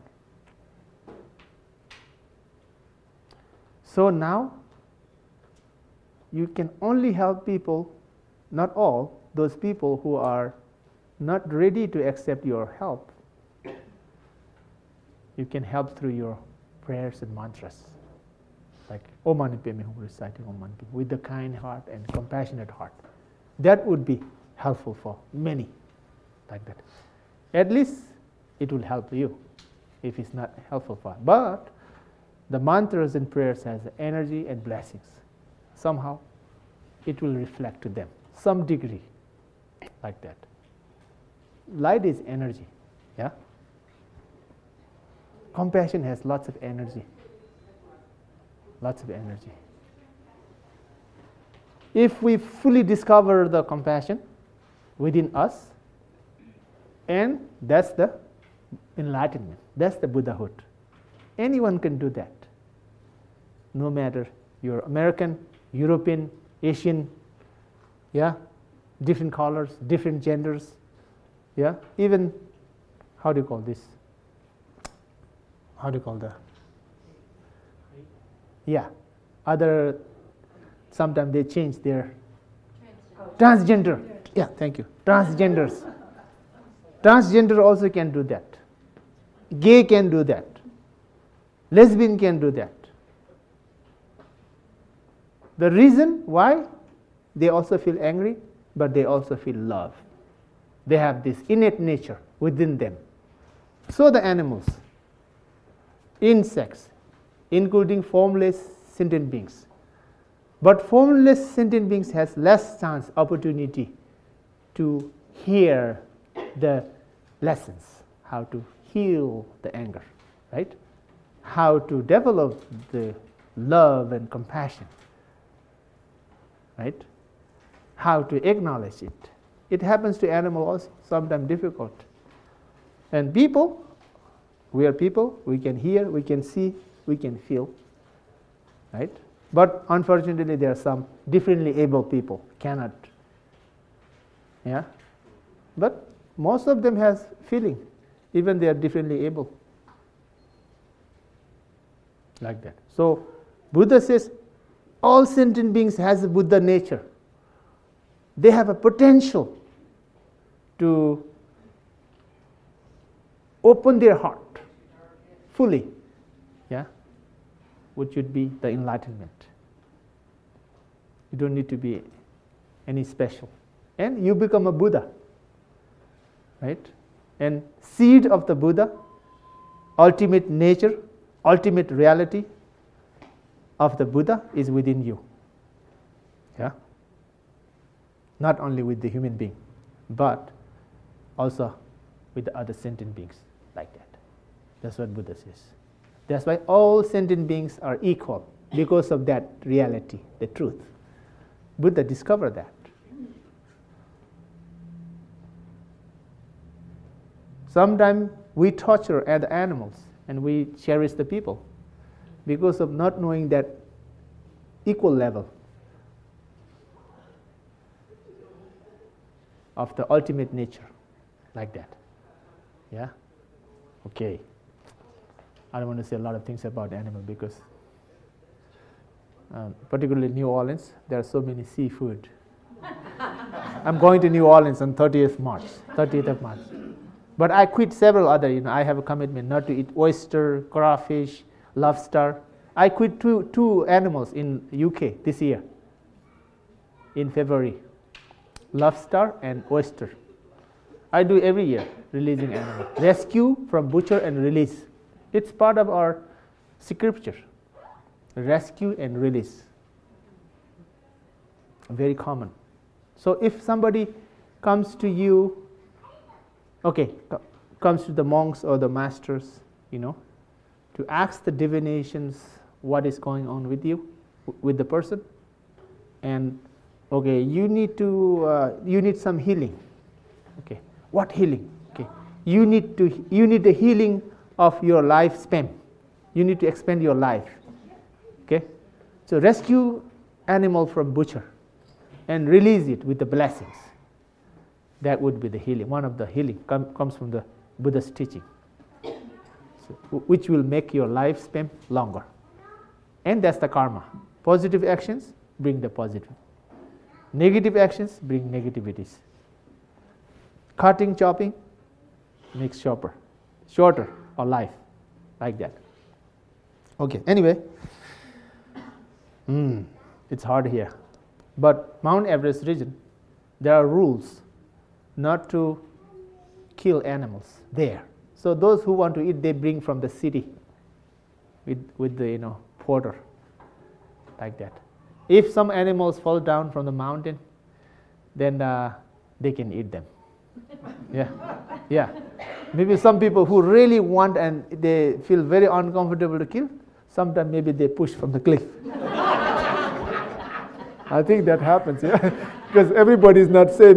So now, you can only help people, not all, those people who are not ready to accept your help. You can help through your prayers and mantras. Like Om Mani Padme Hum, reciting Om Mani Padme Hum with the kind heart and compassionate heart. That would be helpful for many, like that. At least it will help you if it's not helpful for. But the mantras and prayers has the energy and blessings. Somehow it will reflect to them, some degree, like that. Light is energy, yeah? Compassion has lots of energy. Lots of energy. If we fully discover the compassion within us, and that's the enlightenment, that's the Buddhahood. Anyone can do that. No matter you're American, European, Asian, yeah, different colors, different genders, yeah, even, how do you call this? how do you call that? Yeah, other, sometimes they change their transgender. Yeah, thank you. Transgenders. Transgender also can do that. Gay can do that. Lesbian can do that. The reason why? They also feel angry, but they also feel love. They have this innate nature within them. So the animals, insects, including formless sentient beings. But formless sentient beings has less chance, opportunity to hear the lessons, how to heal the anger, right? How to develop the love and compassion, right? How to acknowledge it. It happens to animals, sometimes difficult. And people, we are people, we can hear, we can see, we can feel, right? But unfortunately, there are some differently abled people, cannot. Yeah? But most of them has feeling, even they are differently able. Like that. So, Buddha says, all sentient beings has a Buddha nature. They have a potential to open their heart fully, yeah, which would be the enlightenment. You don't need to be any special. And you become a Buddha, right? And seed of the Buddha, ultimate nature, ultimate reality of the Buddha is within you, yeah? Not only with the human being, but also with the other sentient beings like that. That's what Buddha says. That's why all sentient beings are equal because of that reality, the truth. Buddha discovered that. Sometimes we torture other animals and we cherish the people because of not knowing that equal level of the ultimate nature, like that. Yeah? Okay. I don't want to say a lot of things about animal because particularly New Orleans, there are so many seafood. I'm going to New Orleans on 30th of March. But I quit several other, I have a commitment not to eat oyster, crawfish, lobster. I quit two animals in UK this year, in February. Lobster and oyster. I do every year, releasing animal. Rescue from butcher and release. It's part of our scripture. Rescue and release. Very common. So if somebody comes to you, comes to the monks or the masters, to ask the divinations what is going on with you, with the person, and you need some healing. Okay, what healing? Okay, you need the healing of your lifespan. You need to expand your life. Okay, so rescue animal from butcher, and release it with the blessings. That would be the healing. One of the healing comes from the Buddha's teaching, which will make your lifespan longer. And that's the karma. Positive actions bring the positive. Negative actions bring negativities. Cutting, chopping makes shorter our life, like that. Okay, anyway, it's hard here. But Mount Everest region, there are rules not to kill animals there. So those who want to eat, they bring from the city with the porter, like that. If some animals fall down from the mountain, then they can eat them. Yeah. Maybe some people who really want and they feel very uncomfortable to kill, sometimes maybe they push from the cliff. I think that happens, yeah. Because everybody is not same.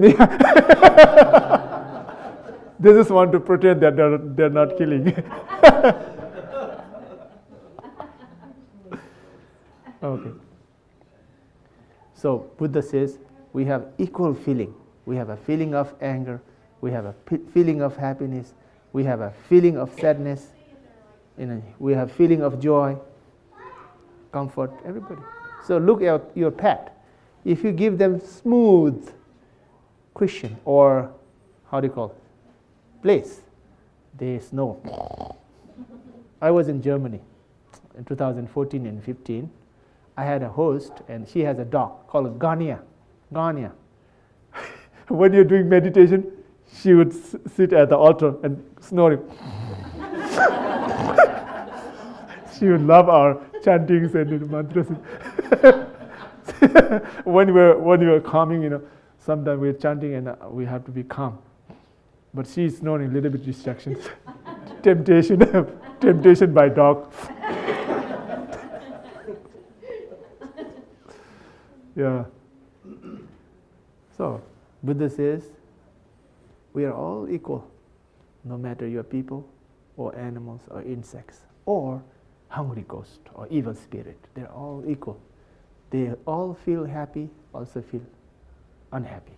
They just want to pretend that they're not killing. Okay. So Buddha says we have equal feeling. We have a feeling of anger. We have a feeling of happiness. We have a feeling of sadness. You know, we have feeling of joy, comfort, everybody. So look at your pet. If you give them smooth cushion or place, they snow. I was in Germany in 2014 and 15. I had a host, and she has a dog called Ghania. Ghania. When you're doing meditation, she would sit at the altar and snoring. She would love our chantings and mantras. when we were calming, you know, sometimes we're chanting and we have to be calm. But she's snoring, a little bit distractions. Temptation by dog. Yeah. So, Buddha says, we are all equal, no matter your people or animals or insects or hungry ghost or evil spirit. They're all equal. They all feel happy, also feel unhappy.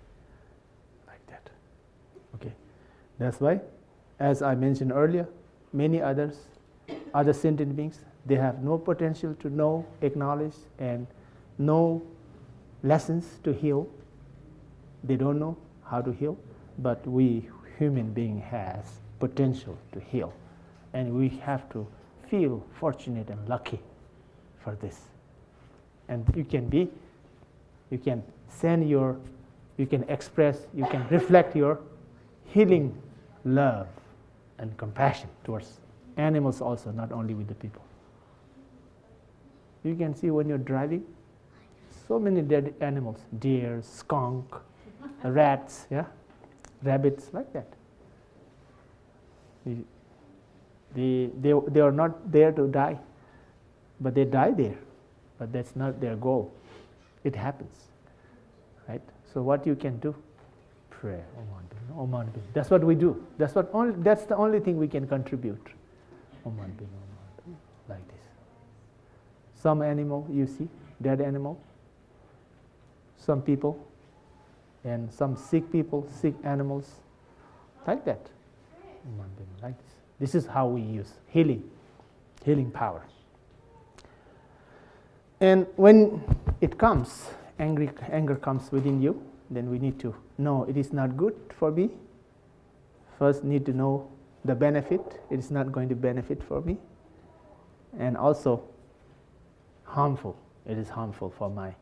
Like that. Okay. That's why, as I mentioned earlier, many other sentient beings, they have no potential to know, acknowledge, and no lessons to heal. They don't know how to heal, but we human being has potential to heal, and we have to feel fortunate and lucky for this. And you can express, you can reflect your healing love and compassion towards animals also, not only with the people. You can see when you're driving, so many dead animals, deer, skunk, rats, yeah, rabbits, like that. They are not there to die, but they die there. But that's not their goal. It happens, right? So what you can do? Prayer, Om Mani Padme Hum. That's what we do. That's the only thing we can contribute. Om Mani Padme Hum, like this. Some animal you see, dead animal. Some people, and some sick people, sick animals, like that. Om Mani Padme Hum, like this. This is how we use healing power. And when it comes, anger comes within you, then we need to know it is not good for me. First, need to know the benefit. It is not going to benefit for me. And also, harmful. It is harmful for my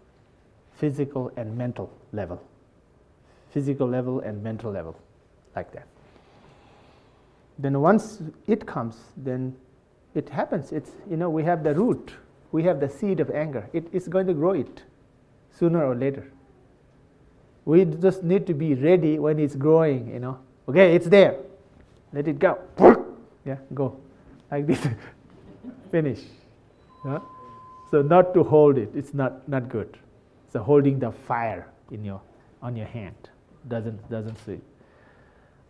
physical and mental level. Physical level and mental level, like that. Then once it comes, then it happens. It's, you know, we have the root. We have the seed of anger. It's going to grow it sooner or later. We just need to be ready when it's growing, you know. Okay, it's there. Let it go. Yeah, go. Like this. Finish. Yeah? So not to hold it. It's not good. So holding the fire on your hand doesn't suit.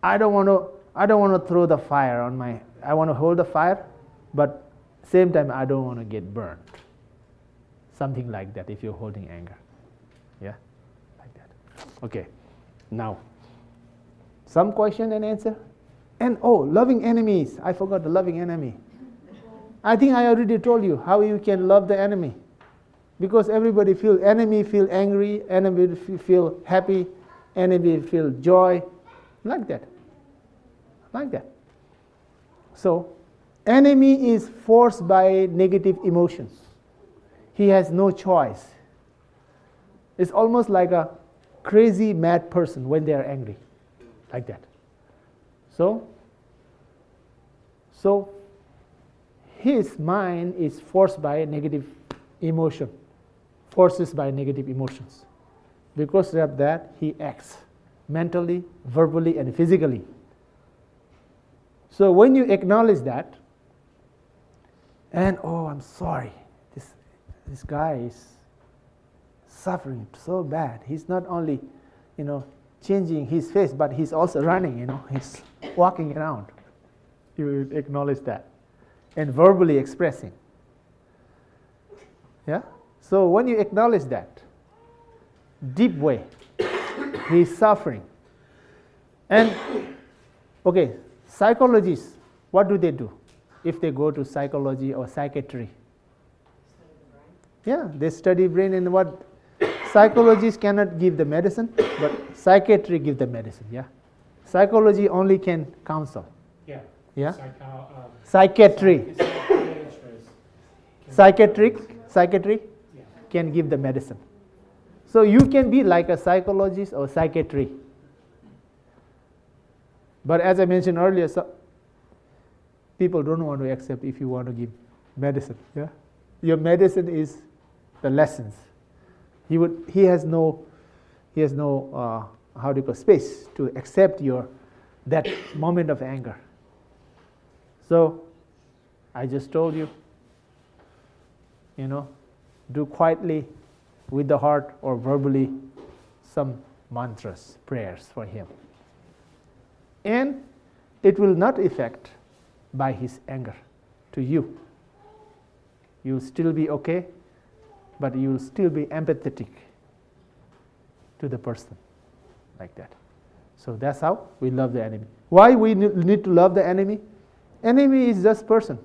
I don't want to throw the fire on my. I want to hold the fire, but same time I don't want to get burnt. Something like that. If you're holding anger, yeah, like that. Okay, now some question and answer, and loving enemies. I forgot the loving enemy. I think I already told you how you can love the enemy, because everybody feel enemy, feel angry, enemy feel happy, enemy feel joy, like that. Like that. So, enemy is forced by negative emotions. He has no choice. It's almost like a crazy, mad person when they are angry, like that. So his mind is forced by negative emotion, forces by negative emotions. Because of that, he acts mentally, verbally, and physically. So when you acknowledge that, and I'm sorry, this guy is suffering so bad. He's not only, you know, changing his face, but he's also running, you know, he's walking around. You acknowledge that, and verbally expressing. Yeah. So when you acknowledge that, deep way, he's suffering, and okay. Psychologists, what do they do? if they go to psychology or psychiatry. Yeah, they study brain, and what psychologists cannot give the medicine, but psychiatry gives the medicine. Yeah, psychology only can counsel. Yeah. Yeah. Psychiatry. Psychiatry can give the medicine. So you can be like a psychologist or psychiatry. But as I mentioned earlier, so people don't want to accept if you want to give medicine. Yeah, your medicine is the lessons. He has no space to accept that moment of anger. So I just told you, do quietly with the heart or verbally some mantras, prayers for him. And it will not affect by his anger to you. You'll still be okay, but you'll still be empathetic to the person like that. So that's how we love the enemy. Why we need to love the enemy? Enemy is just person.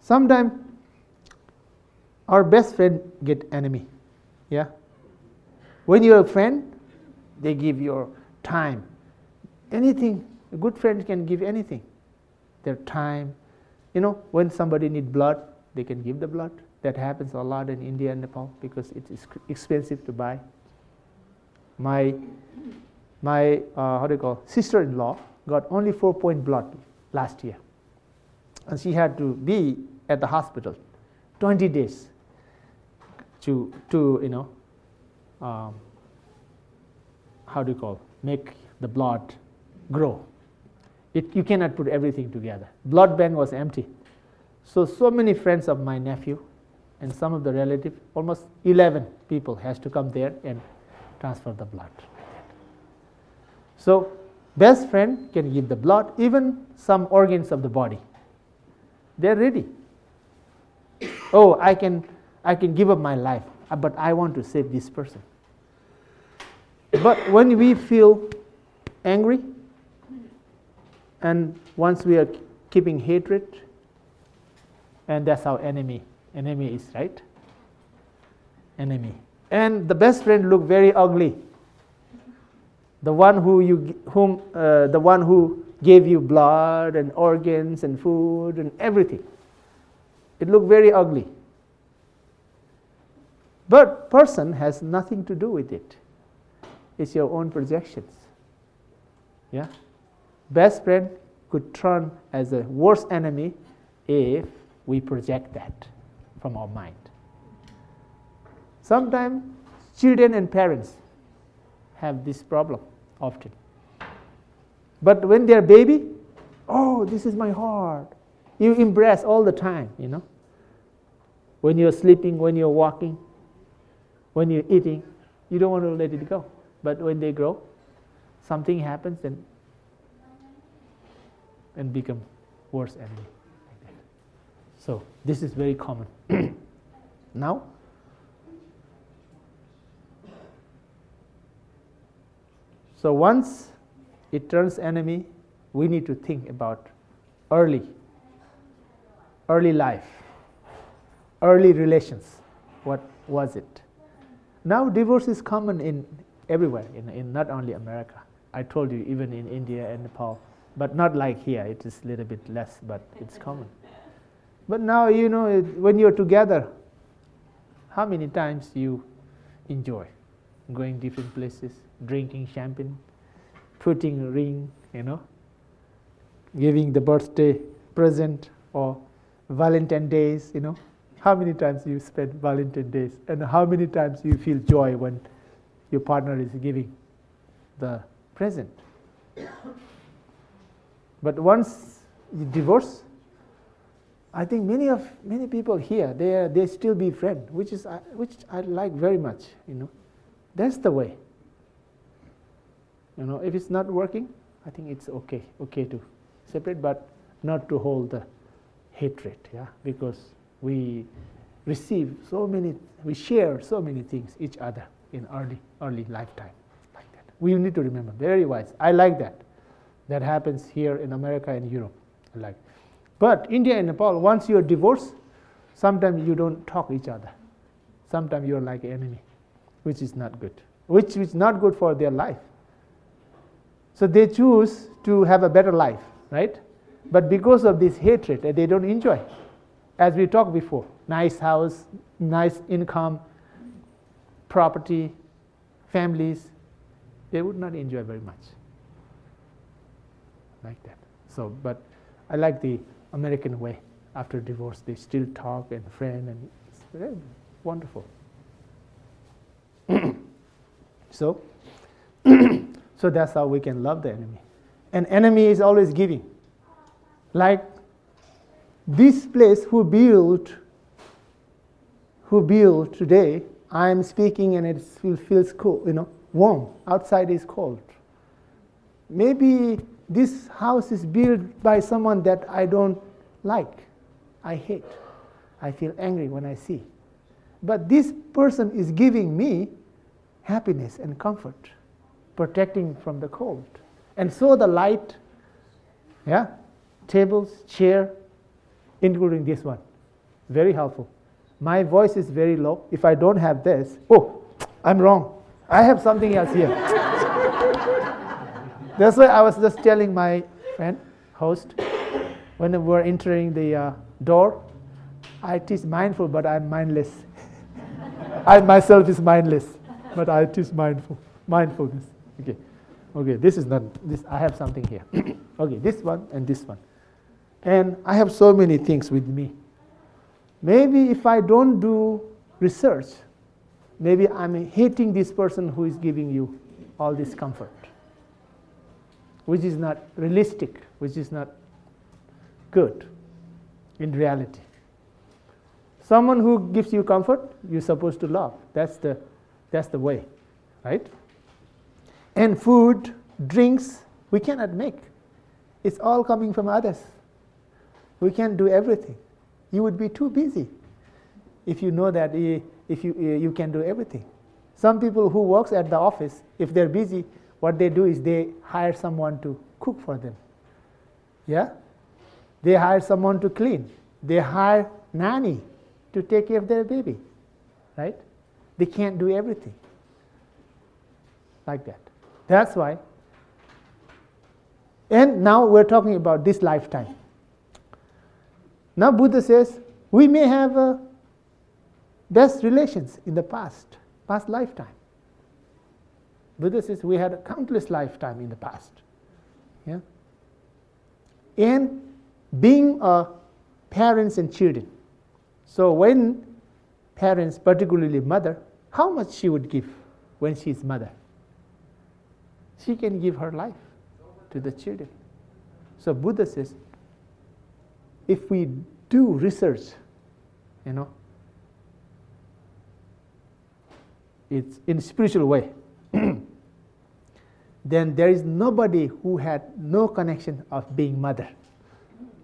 Sometimes our best friend get enemy. Yeah. When you're a friend, they give your time. Anything. A good friend can give anything. Their time. When somebody needs blood, they can give the blood. That happens a lot in India and Nepal because it is expensive to buy. My sister-in-law got only 4-point blood last year. And she had to be at the hospital 20 days to make the blood grow. You cannot put everything together. Blood bank was empty. So many friends of my nephew and some of the relatives, almost 11 people has to come there and transfer the blood. So best friend can give the blood, even some organs of the body. They're ready. Oh, I can give up my life, but I want to save this person. But when we feel angry, and once we are keeping hatred, and that's how enemy is, right? Enemy. And the best friend look very ugly. The one who gave you blood and organs and food and everything. It looked very ugly. But person has nothing to do with it. It's your own projections. Yeah? Best friend could turn as a worse enemy if we project that from our mind. Sometimes children and parents have this problem often. But when they're baby, oh, this is my heart. You embrace all the time, When you're sleeping, when you're walking, when you're eating, you don't want to let it go. But when they grow, something happens and become worse enemy. Like that. So this is very common. Now, so once it turns enemy, we need to think about early life, early relations. What was it? Now divorce is common in everywhere, in not only America. I told you even in India and Nepal, but not like here. It is a little bit less, but it's common. But now when you're together, how many times you enjoy going different places, drinking champagne, putting a ring, giving the birthday present or Valentine's days, how many times you spend Valentine's days and how many times you feel joy when your partner is giving the present. But once you divorce, I think many people here they still be friends, which I like very much. That's the way. If it's not working, I think it's okay to separate, but not to hold the hatred, yeah, because we share so many things each other in early lifetime, like that. We need to remember, very wise. I like that. That happens here in America and Europe. I like But India and Nepal, once you're divorced, sometimes you don't talk each other. Sometimes you're like an enemy, which is not good, which is not good for their life. So they choose to have a better life, right? But because of this hatred, they don't enjoy. As we talked before, nice house, nice income, property, families, they would not enjoy very much. Like that. So, but I like the American way. After divorce, they still talk and friend, and it's very wonderful. So, so that's how we can love the enemy. And enemy is always giving. Like this place who built today, I am speaking and it feels cool, you know, warm. Outside is cold. Maybe this house is built by someone that I don't like. I hate. I feel angry when I see. But this person is giving me happiness and comfort, protecting from the cold. And so the light, yeah, tables, chair, including this one, very helpful. My voice is very low. If I don't have this, oh, I'm wrong. I have something else here. That's why I was just telling my friend, host, when we were entering the door, I teach mindful, but I'm mindless. I myself is mindless, but I teach mindfulness. Okay. This is not this. I have something here. Okay, this one and this one, and I have so many things with me. Maybe if I don't do research, maybe I'm hating this person who is giving you all this comfort, which is not realistic, which is not good in reality. Someone who gives you comfort, you're supposed to love. That's the way, right? And food, drinks, we cannot make. It's all coming from others. We can't do everything. You would be too busy if you know that if you can do everything. Some people who works at the office, if they're busy, what they do is they hire someone to cook for them. Yeah? They hire someone to clean. They hire nanny to take care of their baby, right? They can't do everything like that. That's why. And now we're talking about this lifetime. Now Buddha says, we may have best relations in the past lifetime. Buddha says we had a countless lifetime in the past. Yeah? And being parents and children. So when parents, particularly mother, how much she would give when she's mother? She can give her life to the children. So Buddha says, if we do research, you know, it's in spiritual way, then there is nobody who had no connection of being mother.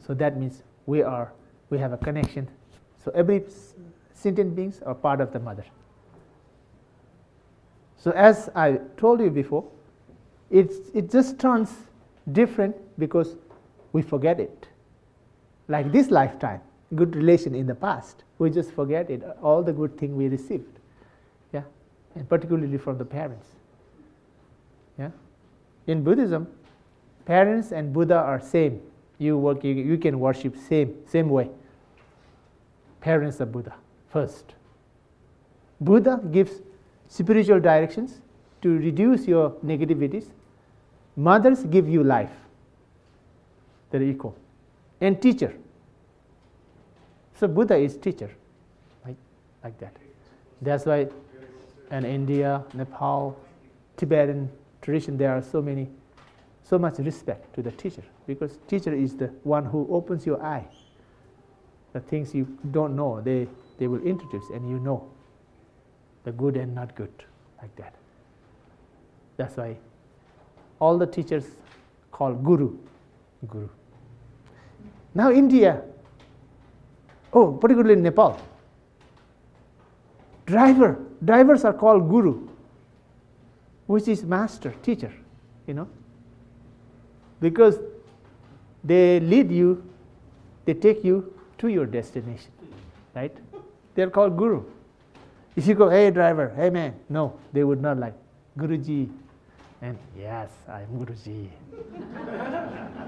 So that means we have a connection. So every sentient beings are part of the mother. So as I told you before, it just turns different because we forget it. Like this lifetime, good relation in the past, we just forget it, all the good thing we received, yeah, and particularly from the parents. Yeah, in Buddhism, parents and Buddha are same. You can worship same way. Parents are Buddha first. Buddha gives spiritual directions to reduce your negativities. Mothers give you life. They're equal. And teacher. So Buddha is teacher, like that. That's why in India, Nepal, Tibetan tradition, there are so much respect to the teacher, because teacher is the one who opens your eye. The things you don't know, they will introduce, and you know the good and not good, like that. That's why all the teachers call guru. Now India, particularly Nepal, drivers are called guru, which is master, teacher, you know, because they lead you They take you to your destination, right? They're called guru. If you go, hey driver, hey man, no, they would not like Guruji. And yes, I'm Guruji.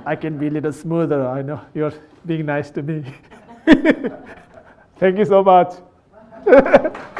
I can be a little smoother. I know you're being nice to me. Thank you so much.